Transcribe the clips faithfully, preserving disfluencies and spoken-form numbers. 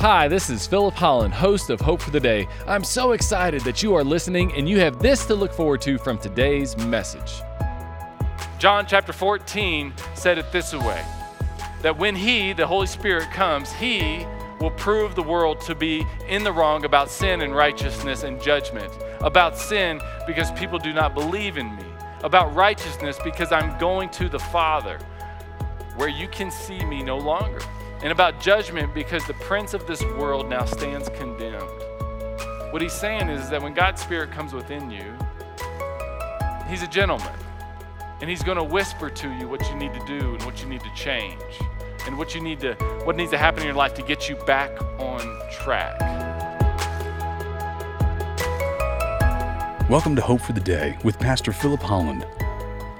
Hi, this is Philip Holland, host of Hope for the Day. I'm so excited that you are listening and you have this to look forward to from today's message. John chapter fourteen said it this way, that when he, the Holy Spirit, comes, he will prove the world to be in the wrong about sin and righteousness and judgment. About sin, because people do not believe in me. About righteousness, because I'm going to the Father, where you can see me no longer. And about judgment, because the prince of this world now stands condemned. What he's saying is that when God's Spirit comes within you, he's a gentleman. And he's going to whisper to you what you need to do and what you need to change and what you need to, what needs to happen in your life to get you back on track. Welcome to Hope for the Day with Pastor Philip Holland.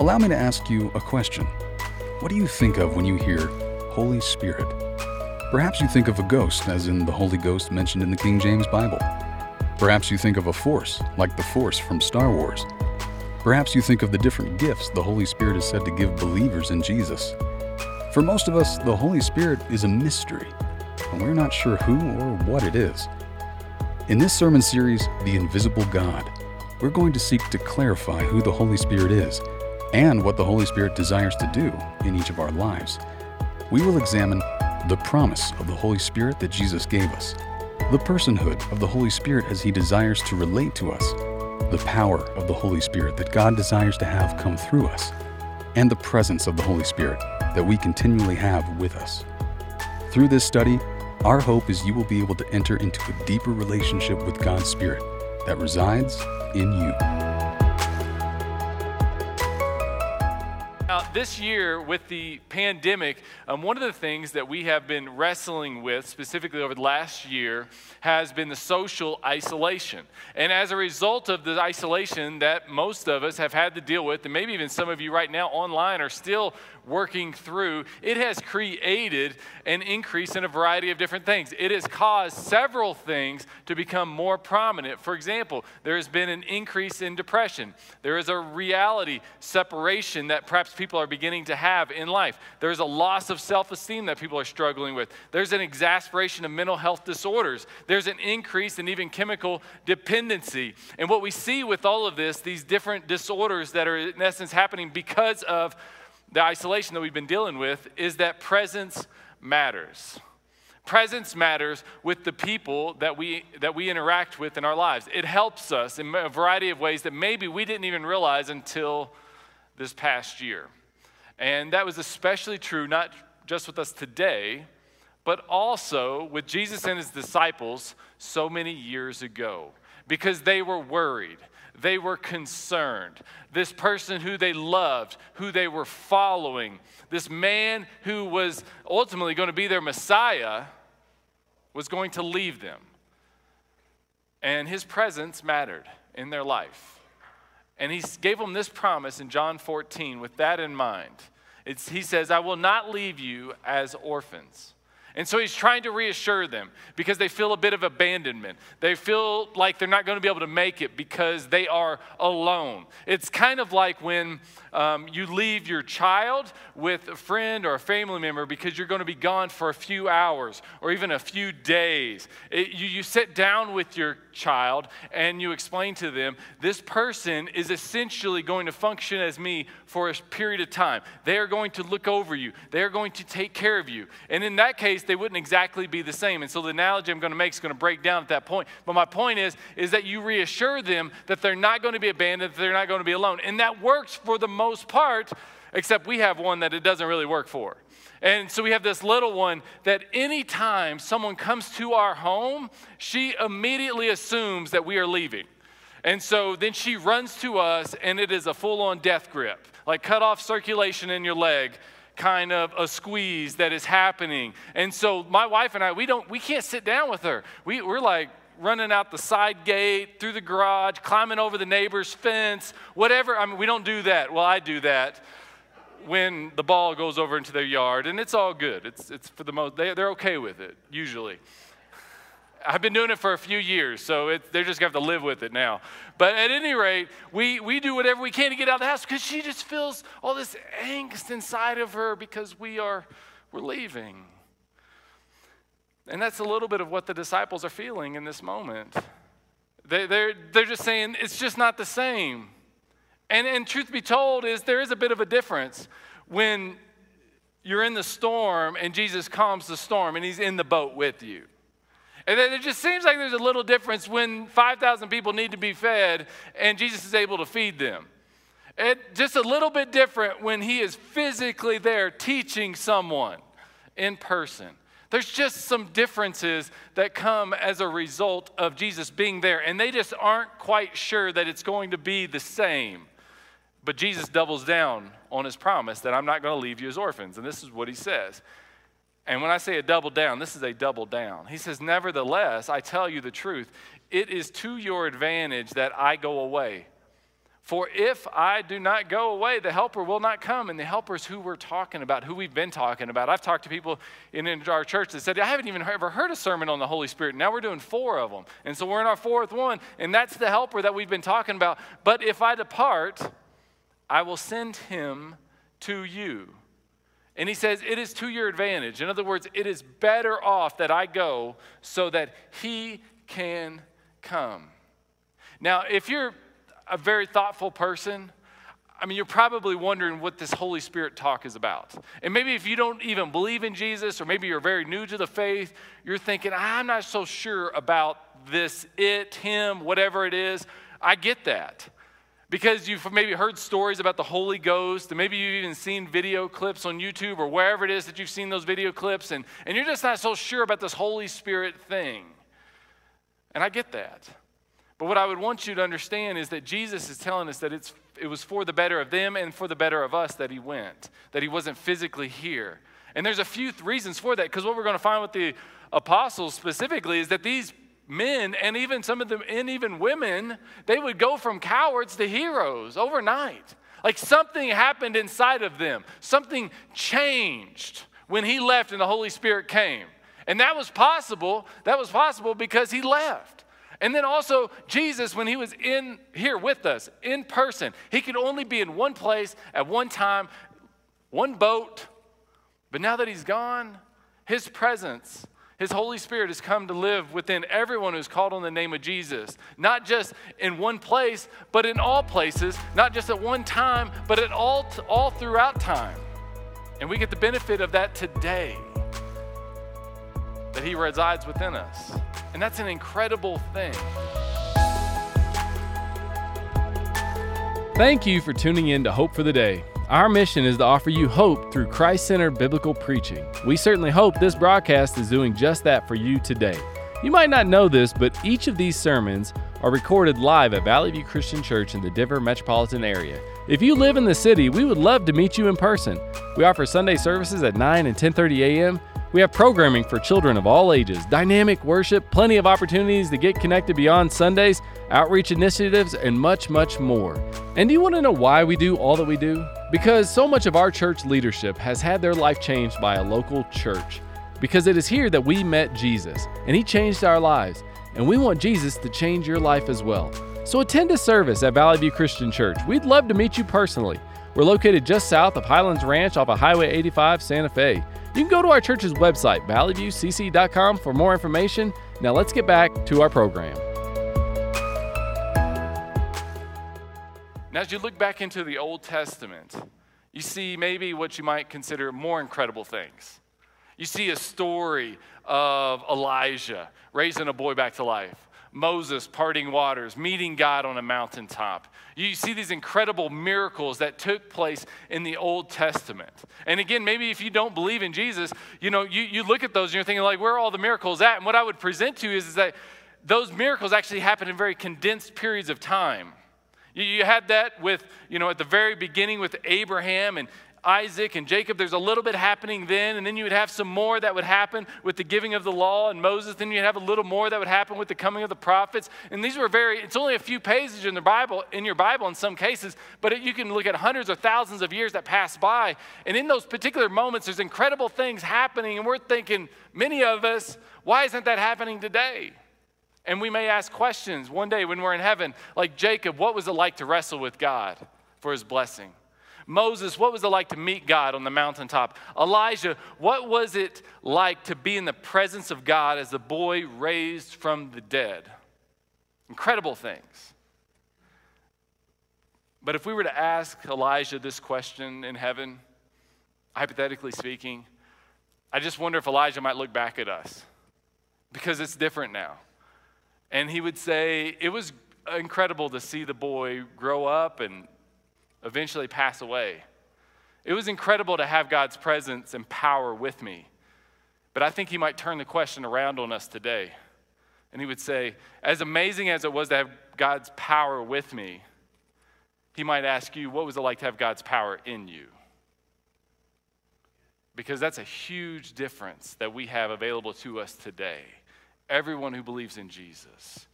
Allow me to ask you a question. What do you think of when you hear Holy Spirit? Perhaps you think of a ghost, as in the Holy Ghost mentioned in the King James Bible. Perhaps you think of a force, like the Force from Star Wars. Perhaps you think of the different gifts the Holy Spirit is said to give believers in Jesus. For most of us, the Holy Spirit is a mystery, and we're not sure who or what it is. In this sermon series, The Invisible God, we're going to seek to clarify who the Holy Spirit is and what the Holy Spirit desires to do in each of our lives. We will examine the promise of the Holy Spirit that Jesus gave us, the personhood of the Holy Spirit as he desires to relate to us, the power of the Holy Spirit that God desires to have come through us, and the presence of the Holy Spirit that we continually have with us. Through this study, our hope is you will be able to enter into a deeper relationship with God's Spirit that resides in you. Now, this year with the pandemic, um, one of the things that we have been wrestling with, specifically over the last year, has been the social isolation. And as a result of the isolation that most of us have had to deal with, and maybe even some of you right now online are still working through, it has created an increase in a variety of different things. It has caused several things to become more prominent. For example, there has been an increase in depression. There is a reality separation that perhaps people are beginning to have in life. There's a loss of self-esteem that people are struggling with. There's an exasperation of mental health disorders. There's an increase in even chemical dependency. And what we see with all of this, these different disorders that are in essence happening because of the isolation that we've been dealing with, is that presence matters. Presence matters with the people that we that we interact with in our lives. It helps us in a variety of ways that maybe we didn't even realize until this past year. And that was especially true, not just with us today, but also with Jesus and his disciples so many years ago, because they were worried. They were concerned. This person who they loved, who they were following, this man who was ultimately going to be their Messiah, was going to leave them. And his presence mattered in their life. And he gave them this promise in John fourteen with that in mind. It's, he says, I will not leave you as orphans. And so he's trying to reassure them because they feel a bit of abandonment. They feel like they're not going to be able to make it because they are alone. It's kind of like when um, you leave your child with a friend or a family member because you're going to be gone for a few hours or even a few days. It, you, you sit down with your child and you explain to them, this person is essentially going to function as me for a period of time. They are going to look over you. They are going to take care of you. And in that case, they wouldn't exactly be the same. And so the analogy I'm going to make is going to break down at that point. But my point is, is that you reassure them that they're not going to be abandoned, that they're not going to be alone. And that works for the most part, except we have one that it doesn't really work for. And so we have this little one that anytime someone comes to our home, she immediately assumes that we are leaving. And so then she runs to us, and it is a full-on death grip, like cut off circulation in your leg, kind of a squeeze that is happening. And so my wife and I, we don't, we can't sit down with her. We, we're like running out the side gate, through the garage, climbing over the neighbor's fence, whatever. I mean, we don't do that. Well, I do that when the ball goes over into their yard, and it's all good. It's it's for the most, they, they're okay with it, usually. I've been doing it for a few years, so it, they're just going to have to live with it now. But at any rate, we, we do whatever we can to get out of the house because she just feels all this angst inside of her because we are, we're leaving. And that's a little bit of what the disciples are feeling in this moment. They, they're, they're just saying, it's just not the same. And, and truth be told is there is a bit of a difference when you're in the storm and Jesus calms the storm and he's in the boat with you. And then it just seems like there's a little difference when five thousand people need to be fed and Jesus is able to feed them. It's just a little bit different when he is physically there teaching someone in person. There's just some differences that come as a result of Jesus being there, and they just aren't quite sure that it's going to be the same. But Jesus doubles down on his promise that I'm not going to leave you as orphans, and this is what he says. And when I say a double down, this is a double down. He says, nevertheless, I tell you the truth, it is to your advantage that I go away. For if I do not go away, the helper will not come. And the helpers who we're talking about, who we've been talking about. I've talked to people in, in our church that said, I haven't even ever heard a sermon on the Holy Spirit. Now we're doing four of them. And so we're in our fourth one. And that's the helper that we've been talking about. But if I depart, I will send him to you. And he says, it is to your advantage. In other words, it is better off that I go so that he can come. Now, if you're a very thoughtful person, I mean, you're probably wondering what this Holy Spirit talk is about. And maybe if you don't even believe in Jesus, or maybe you're very new to the faith, you're thinking, I'm not so sure about this, it, him, whatever it is. I get that. Because you've maybe heard stories about the Holy Ghost, and maybe you've even seen video clips on YouTube or wherever it is that you've seen those video clips, and, and you're just not so sure about this Holy Spirit thing. And I get that. But what I would want you to understand is that Jesus is telling us that it's, it was for the better of them and for the better of us that he went, that he wasn't physically here. And there's a few th- reasons for that, because what we're going to find with the apostles specifically is that these men and even some of them, and even women, they would go from cowards to heroes overnight. Like something happened inside of them. Something changed when he left and the Holy Spirit came. And that was possible. That was possible because he left. And then also, Jesus, when he was in here with us, in person, he could only be in one place at one time, one boat. But now that he's gone, his presence, his Holy Spirit has come to live within everyone who's called on the name of Jesus. Not just in one place, but in all places. Not just at one time, but at all, all throughout time. And we get the benefit of that today, that he resides within us. And that's an incredible thing. Thank you for tuning in to Hope for the Day. Our mission is to offer you hope through Christ-centered biblical preaching. We certainly hope this broadcast is doing just that for you today. You might not know this, but each of these sermons are recorded live at Valley View Christian Church in the Denver metropolitan area. If you live in the city, we would love to meet you in person. We offer Sunday services at nine and ten thirty a.m., We have programming for children of all ages, dynamic worship, plenty of opportunities to get connected beyond Sundays, outreach initiatives, and much, much more. And do you want to know why we do all that we do? Because so much of our church leadership has had their life changed by a local church. Because it is here that we met Jesus, and he changed our lives. And we want Jesus to change your life as well. So attend a service at Valley View Christian Church. We'd love to meet you personally. We're located just south of Highlands Ranch off of Highway eighty-five, Santa Fe. You can go to our church's website, valley view c c dot com, for more information. Now let's get back to our program. Now as you look back into the Old Testament, you see maybe what you might consider more incredible things. You see a story of Elijah raising a boy back to life. Moses parting waters, meeting God on a mountaintop. You see these incredible miracles that took place in the Old Testament. And again, maybe if you don't believe in Jesus, you know, you, you look at those and you're thinking like, where are all the miracles at? And what I would present to you is, is that those miracles actually happen in very condensed periods of time. You, you had that with, you know, at the very beginning with Abraham and Isaac and Jacob. There's a little bit happening then, and then you would have some more that would happen with the giving of the law and Moses. Then you'd have a little more that would happen with the coming of the prophets. And these were very, it's only a few pages in the Bible, in your Bible in some cases, but it, you can look at hundreds or thousands of years that pass by. And in those particular moments, there's incredible things happening, and we're thinking, many of us, why isn't that happening today? And we may ask questions one day when we're in heaven, like Jacob, what was it like to wrestle with God for his blessing? Moses, what was it like to meet God on the mountaintop? Elijah, what was it like to be in the presence of God as a boy raised from the dead? Incredible things. But if we were to ask Elijah this question in heaven, hypothetically speaking, I just wonder if Elijah might look back at us, because it's different now. And he would say, it was incredible to see the boy grow up and eventually pass away. It was incredible to have God's presence and power with me. But I think he might turn the question around on us today. And he would say, as amazing as it was to have God's power with me, he might ask you, what was it like to have God's power in you? Because that's a huge difference that we have available to us today. Everyone who believes in Jesus.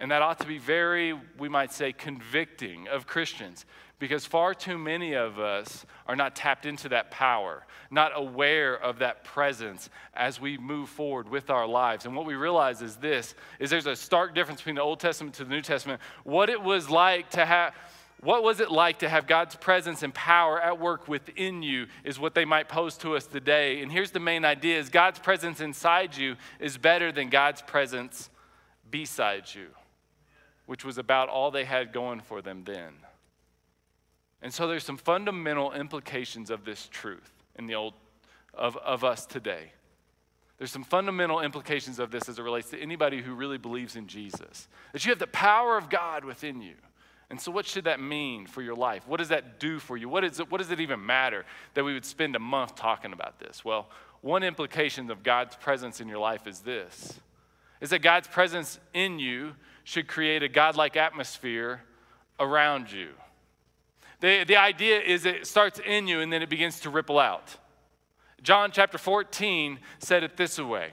And that ought to be very, we might say, convicting of Christians, because far too many of us are not tapped into that power, not aware of that presence as we move forward with our lives. And what we realize is this, is there's a stark difference between the Old Testament to the New Testament. What it was like to have... What was it like to have God's presence and power at work within you is what they might pose to us today. And here's the main idea is God's presence inside you is better than God's presence beside you, which was about all they had going for them then. And so there's some fundamental implications of this truth in the old of, of us today. There's some fundamental implications of this as it relates to anybody who really believes in Jesus. That you have the power of God within you. And so what should that mean for your life? What does that do for you? What is it, what does it even matter that we would spend a month talking about this? Well, one implication of God's presence in your life is this, is that God's presence in you should create a God-like atmosphere around you. The, the idea is it starts in you and then it begins to ripple out. John chapter fourteen said it this way,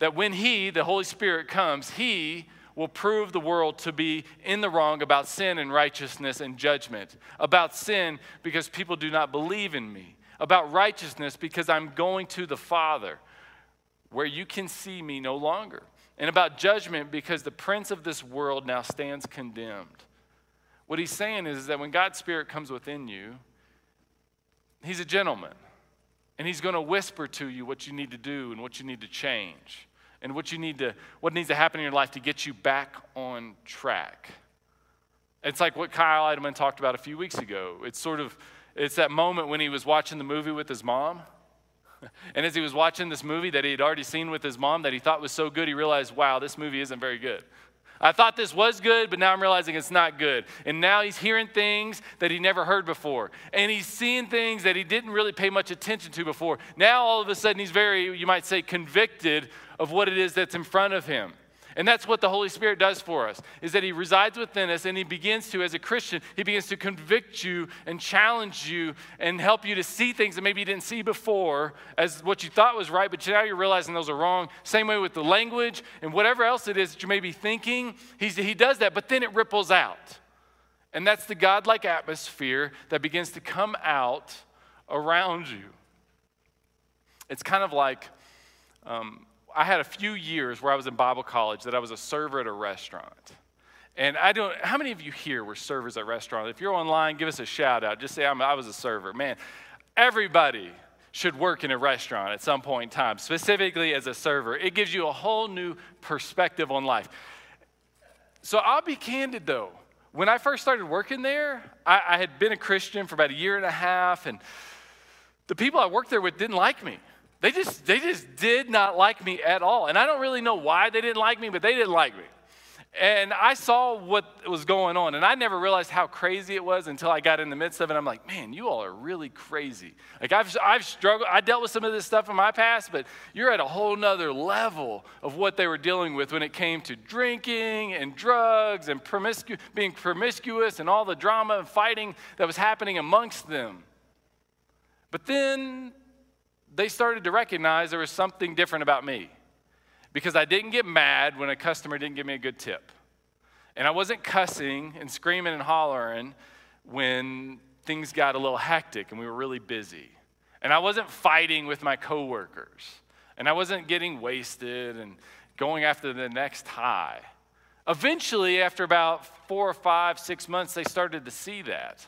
that when he, the Holy Spirit, comes, he will prove the world to be in the wrong about sin and righteousness and judgment. About sin, because people do not believe in me. About righteousness, because I'm going to the Father, where you can see me no longer. And about judgment, because the prince of this world now stands condemned. What he's saying is that when God's Spirit comes within you, he's a gentleman. And he's going to whisper to you what you need to do and what you need to change. And what you need to, what needs to happen in your life to get you back on track. It's like what Kyle Edelman talked about a few weeks ago. It's sort of, it's that moment when he was watching the movie with his mom. And as he was watching this movie that he had already seen with his mom that he thought was so good, he realized, wow, this movie isn't very good. I thought this was good, but now I'm realizing it's not good. And now he's hearing things that he never heard before. And he's seeing things that he didn't really pay much attention to before. Now all of a sudden he's very, you might say, convicted of what it is that's in front of him. And that's what the Holy Spirit does for us, is that he resides within us and he begins to, as a Christian, he begins to convict you and challenge you and help you to see things that maybe you didn't see before as what you thought was right, but now you're realizing those are wrong. Same way with the language and whatever else it is that you may be thinking, he's, he does that, but then it ripples out. And that's the God-like atmosphere that begins to come out around you. It's kind of like... Um, I had a few years where I was in Bible college that I was a server at a restaurant. And I don't, how many of you here were servers at restaurants? If you're online, give us a shout out. Just say, I'm, I was a server. Man, everybody should work in a restaurant at some point in time, specifically as a server. It gives you a whole new perspective on life. So I'll be candid though. When I first started working there, I, I had been a Christian for about a year and a half, and the people I worked there with didn't like me. They just, they just did not like me at all. And I don't really know why they didn't like me, but they didn't like me. And I saw what was going on, and I never realized how crazy it was until I got in the midst of it. I'm like, man, you all are really crazy. Like, I've, I've struggled. I dealt with some of this stuff in my past, but you're at a whole nother level of what they were dealing with when it came to drinking and drugs and promiscu- being promiscuous and all the drama and fighting that was happening amongst them. But then... they started to recognize there was something different about me, because I didn't get mad when a customer didn't give me a good tip. And I wasn't cussing and screaming and hollering when things got a little hectic and we were really busy. And I wasn't fighting with my coworkers. And I wasn't getting wasted and going after the next high. Eventually, after about four or five, six months, they started to see that.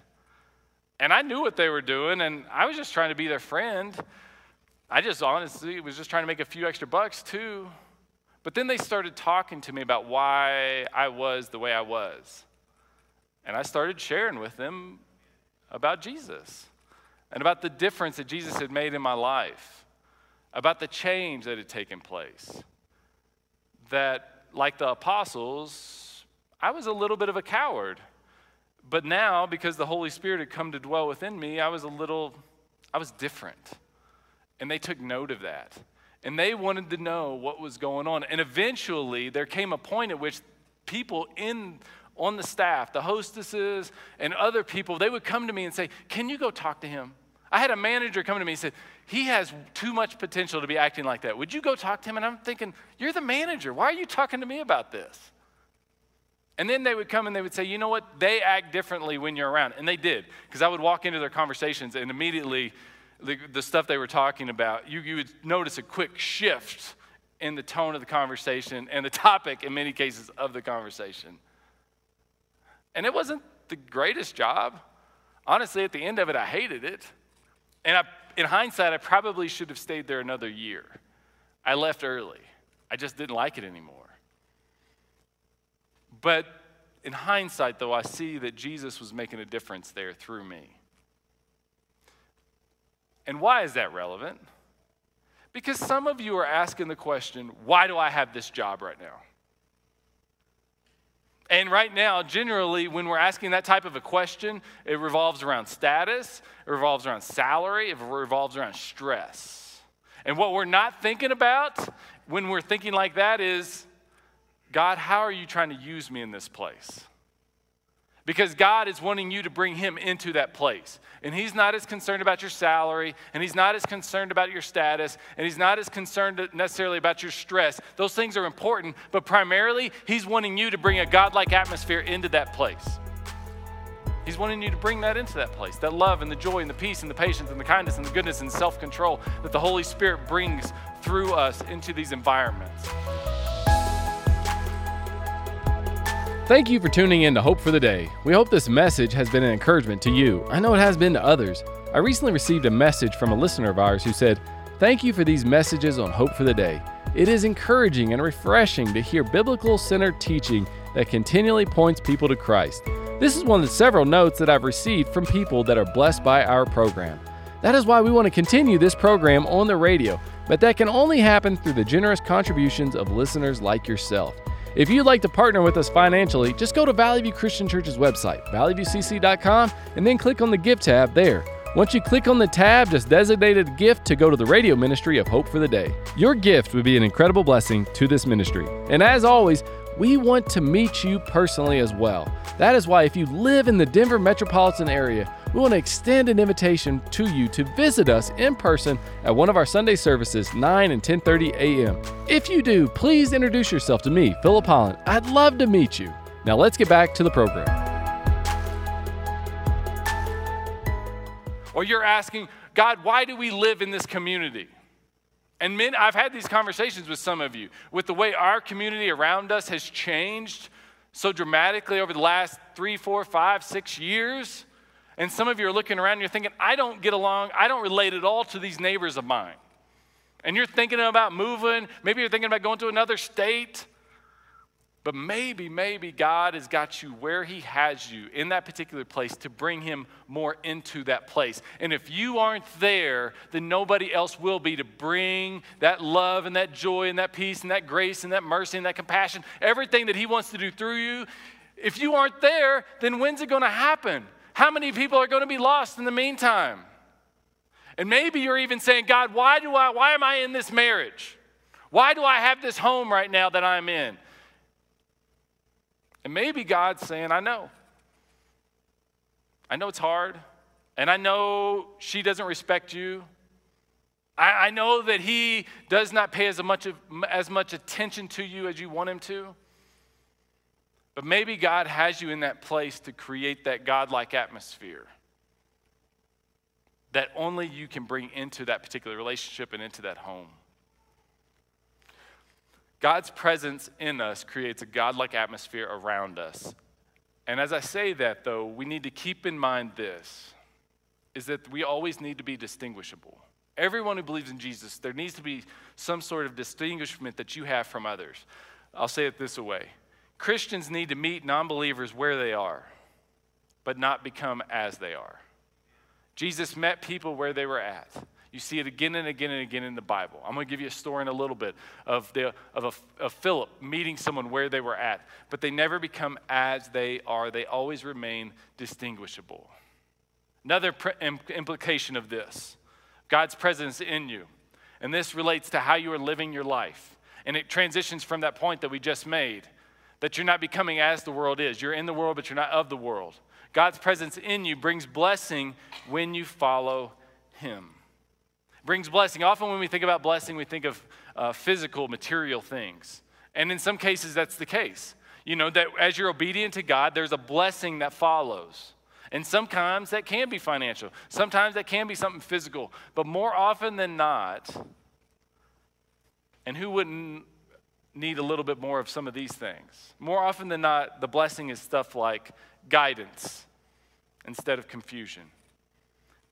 And I knew what they were doing, and I was just trying to be their friend. I just honestly was just trying to make a few extra bucks too. But then they started talking to me about why I was the way I was. And I started sharing with them about Jesus and about the difference that Jesus had made in my life, about the change that had taken place. That, like the apostles, I was a little bit of a coward. But now, because the Holy Spirit had come to dwell within me, I was a little, I was different. And they took note of that. And they wanted to know what was going on. And eventually, there came a point at which people in, on the staff, the hostesses and other people, they would come to me and say, can you go talk to him? I had a manager come to me and said, he has too much potential to be acting like that. Would you go talk to him? And I'm thinking, you're the manager. Why are you talking to me about this? And then they would come and they would say, you know what? They act differently when you're around. And they did, because I would walk into their conversations and immediately the, the stuff they were talking about, you, you would notice a quick shift in the tone of the conversation and the topic, in many cases, of the conversation. And it wasn't the greatest job. Honestly, at the end of it, I hated it. And I, in hindsight, I probably should have stayed there another year. I left early. I just didn't like it anymore. But in hindsight, though, I see that Jesus was making a difference there through me. And why is that relevant? Because some of you are asking the question, why do I have this job right now? And right now, generally, when we're asking that type of a question, it revolves around status, it revolves around salary, it revolves around stress. And what we're not thinking about when we're thinking like that is, God, how are you trying to use me in this place? Because God is wanting you to bring him into that place. And he's not as concerned about your salary, and he's not as concerned about your status, and he's not as concerned necessarily about your stress. Those things are important, but primarily, he's wanting you to bring a God-like atmosphere into that place. He's wanting you to bring that into that place, that love and the joy and the peace and the patience and the kindness and the goodness and self-control that the Holy Spirit brings through us into these environments. Thank you for tuning in to Hope for the Day. We hope this message has been an encouragement to you. I know it has been to others. I recently received a message from a listener of ours who said, "Thank you for these messages on Hope for the Day. It is encouraging and refreshing to hear biblical-centered teaching that continually points people to Christ. This is one of the several notes that I've received from people that are blessed by our program. That is why we want to continue this program on the radio, but that can only happen through the generous contributions of listeners like yourself. If you'd like to partner with us financially, just go to Valley View Christian Church's website, valley view c c dot com, and then click on the Give tab there. Once you click on the tab, just designate a gift to go to the radio ministry of Hope for the Day. Your gift would be an incredible blessing to this ministry. And as always, we want to meet you personally as well. That is why if you live in the Denver metropolitan area, we want to extend an invitation to you to visit us in person at one of our Sunday services, nine and ten thirty a.m. If you do, please introduce yourself to me, Philip Holland. I'd love to meet you. Now let's get back to the program. Or you're asking, God, why do we live in this community? And men, I've had these conversations with some of you, with the way our community around us has changed so dramatically over the last three, four, five, six years. And some of you are looking around and you're thinking, I don't get along, I don't relate at all to these neighbors of mine. And you're thinking about moving, maybe you're thinking about going to another state. But maybe, maybe God has got you where he has you in that particular place to bring him more into that place. And if you aren't there, then nobody else will be to bring that love and that joy and that peace and that grace and that mercy and that compassion, everything that he wants to do through you. If you aren't there, then when's it going to happen? How many people are going to be lost in the meantime? And maybe you're even saying, God, why do I, why am I in this marriage? Why do I have this home right now that I'm in? And maybe God's saying, I know. I know it's hard. And I know she doesn't respect you. I, I know that he does not pay as much, of, as much attention to you as you want him to. But maybe God has you in that place to create that God-like atmosphere that only you can bring into that particular relationship and into that home. God's presence in us creates a God-like atmosphere around us. And as I say that, though, we need to keep in mind this, is that we always need to be distinguishable. Everyone who believes in Jesus, there needs to be some sort of distinguishment that you have from others. I'll say it this way. Christians need to meet non-believers where they are, but not become as they are. Jesus met people where they were at. You see it again and again and again in the Bible. I'm going to give you a story in a little bit of, the, of, a, of Philip meeting someone where they were at, but they never become as they are. They always remain distinguishable. Another pr- implication of this, God's presence in you, and this relates to how you are living your life, and it transitions from that point that we just made, that you're not becoming as the world is. You're in the world, but you're not of the world. God's presence in you brings blessing when you follow him. Brings blessing. Often when we think about blessing, we think of uh, physical, material things. And in some cases, that's the case. You know, that as you're obedient to God, there's a blessing that follows. And sometimes that can be financial. Sometimes that can be something physical. But more often than not, and who wouldn't need a little bit more of some of these things? More often than not, the blessing is stuff like guidance instead of confusion,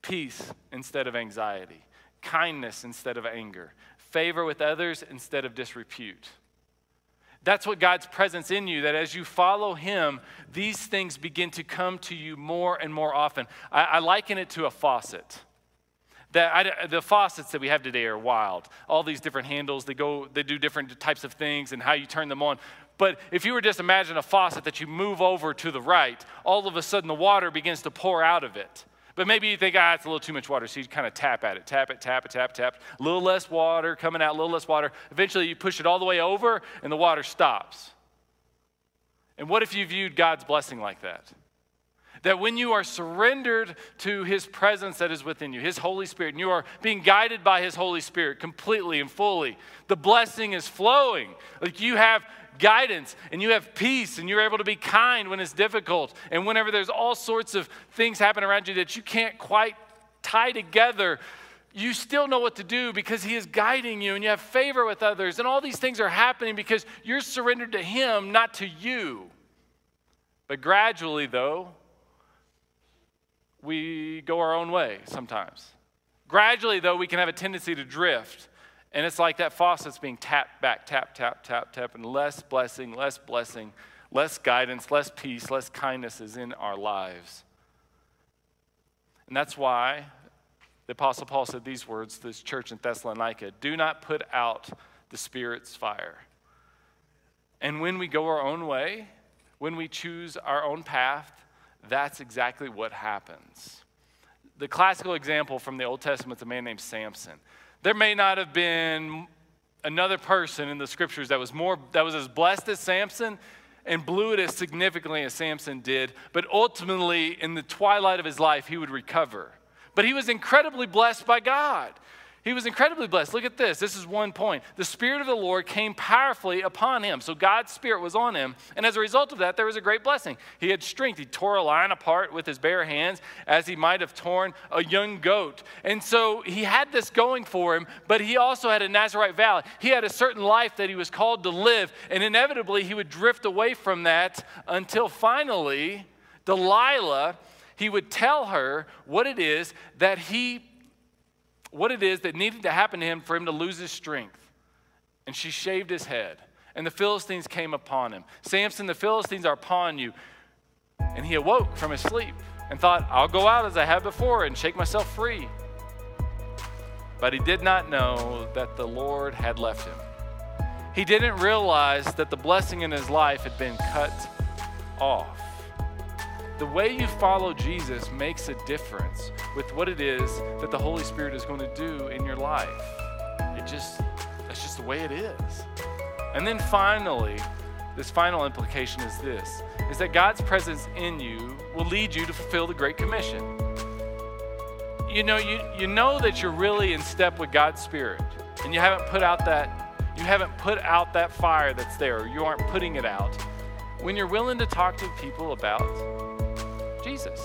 peace instead of anxiety, kindness instead of anger, favor with others instead of disrepute. That's what God's presence in you, that as you follow him, these things begin to come to you more and more often. I, I liken it to a faucet. That I, the faucets that we have today are wild. All these different handles, they go, they do different types of things and how you turn them on. But if you were just imagine a faucet that you move over to the right, all of a sudden the water begins to pour out of it. But maybe you think, ah, it's a little too much water, so you kind of tap at it, tap it, tap it, tap it, tap it. A little less water coming out, a little less water. Eventually you push it all the way over and the water stops. And what if you viewed God's blessing like that? That when you are surrendered to his presence that is within you, his Holy Spirit, and you are being guided by his Holy Spirit completely and fully, the blessing is flowing. Like you have guidance and you have peace and you're able to be kind when it's difficult and whenever there's all sorts of things happen around you that you can't quite tie together, you still know what to do because he is guiding you and you have favor with others and all these things are happening because you're surrendered to him, not to you. But gradually though, we go our own way sometimes. Gradually though, we can have a tendency to drift. And it's like that faucet's being tapped back, tap, tap, tap, tap, and less blessing, less blessing, less guidance, less peace, less kindness is in our lives. And that's why the Apostle Paul said these words to this church in Thessalonica, do not put out the Spirit's fire. And when we go our own way, when we choose our own path, that's exactly what happens. The classical example from the Old Testament is a man named Samson. There may not have been another person in the scriptures that was more that was as blessed as Samson and blew it as significantly as Samson did, but ultimately in the twilight of his life, he would recover. But he was incredibly blessed by God. He was incredibly blessed. Look at this. This is one point. The Spirit of the Lord came powerfully upon him. So God's Spirit was on him. And as a result of that, there was a great blessing. He had strength. He tore a lion apart with his bare hands as he might have torn a young goat. And so he had this going for him, but he also had a Nazarite vow. He had a certain life that he was called to live. And inevitably, he would drift away from that until finally, Delilah, he would tell her what it is that he what it is that needed to happen to him for him to lose his strength. And she shaved his head, and the Philistines came upon him. Samson, the Philistines are upon you. And he awoke from his sleep and thought, I'll go out as I have before and shake myself free. But he did not know that the Lord had left him. He didn't realize that the blessing in his life had been cut off. The way you follow Jesus makes a difference with what it is that the Holy Spirit is going to do in your life. It just, that's just the way it is. And then finally, this final implication is this, is that God's presence in you will lead you to fulfill the Great Commission. You know, you, you know that you're really in step with God's Spirit and you haven't put out that, you haven't put out that fire that's there. You aren't putting it out. When you're willing to talk to people about Jesus.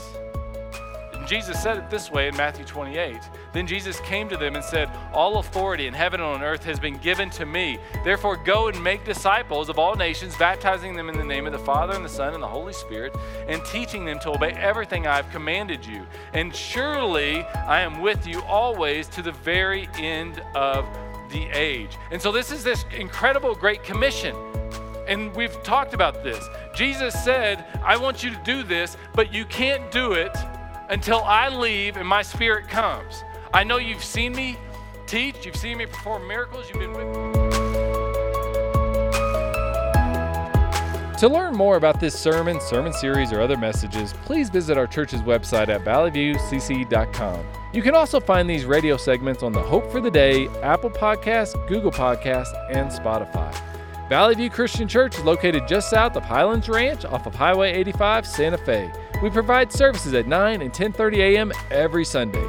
And Jesus said it this way in Matthew twenty-eight. Then Jesus came to them and said, all authority in heaven and on earth has been given to me. Therefore, go and make disciples of all nations, baptizing them in the name of the Father and the Son and the Holy Spirit, and teaching them to obey everything I have commanded you. And surely I am with you always to the very end of the age. And so this is this incredible Great Commission. And we've talked about this. Jesus said, I want you to do this, but you can't do it until I leave and my Spirit comes. I know you've seen me teach, you've seen me perform miracles, you've been with me. To learn more about this sermon, sermon series, or other messages, please visit our church's website at valley view c c dot com. You can also find these radio segments on the Hope for the Day, Apple Podcasts, Google Podcasts, and Spotify. Valley View Christian Church is located just south of Highlands Ranch off of Highway eighty-five, Santa Fe. We provide services at nine and ten thirty a.m. every Sunday.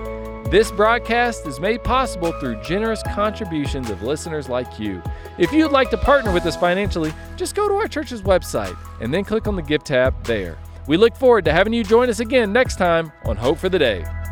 This broadcast is made possible through generous contributions of listeners like you. If you'd like to partner with us financially, just go to our church's website and then click on the Give tab there. We look forward to having you join us again next time on Hope for the Day.